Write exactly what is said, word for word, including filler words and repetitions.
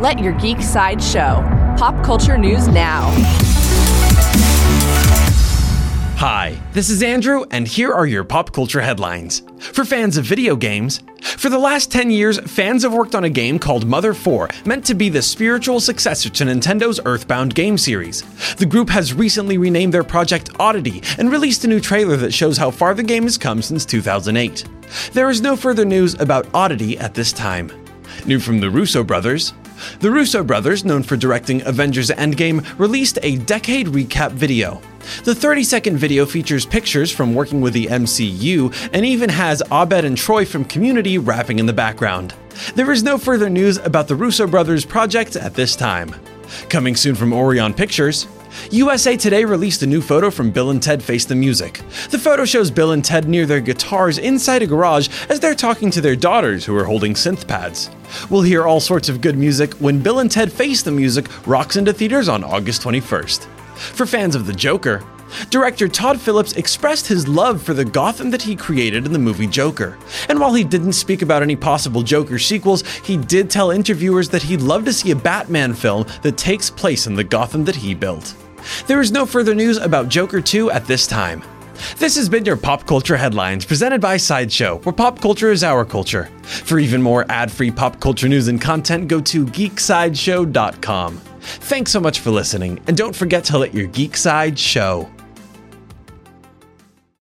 Let your geek side show. Pop culture news now. Hi, this is Andrew, and here are your pop culture headlines. For fans of video games, for the last ten years, fans have worked on a game called Mother four, meant to be the spiritual successor to Nintendo's Earthbound game series. The group has recently renamed their project Oddity and released a new trailer that shows how far the game has come since two thousand eight. There is no further news about Oddity at this time. New from the Russo Brothers. The Russo brothers, known for directing Avengers Endgame, released a decade recap video. The thirty-second video features pictures from working with the M C U and even has Abed and Troy from Community rapping in the background. There is no further news about the Russo brothers' project at this time. Coming soon from Orion Pictures. U S A Today released a new photo from Bill and Ted Face the Music. The photo shows Bill and Ted near their guitars inside a garage as they're talking to their daughters who are holding synth pads. We'll hear all sorts of good music when Bill and Ted Face the Music rocks into theaters on August twenty-first. For fans of the Joker, director Todd Phillips expressed his love for the Gotham that he created in the movie Joker. And while he didn't speak about any possible Joker sequels, he did tell interviewers that he'd love to see a Batman film that takes place in the Gotham that he built. There is no further news about Joker two at this time. This has been your Pop Culture Headlines, presented by Sideshow, where pop culture is our culture. For even more ad-free pop culture news and content, go to Geek Sideshow dot com. Thanks so much for listening, and don't forget to let your Geek Side show.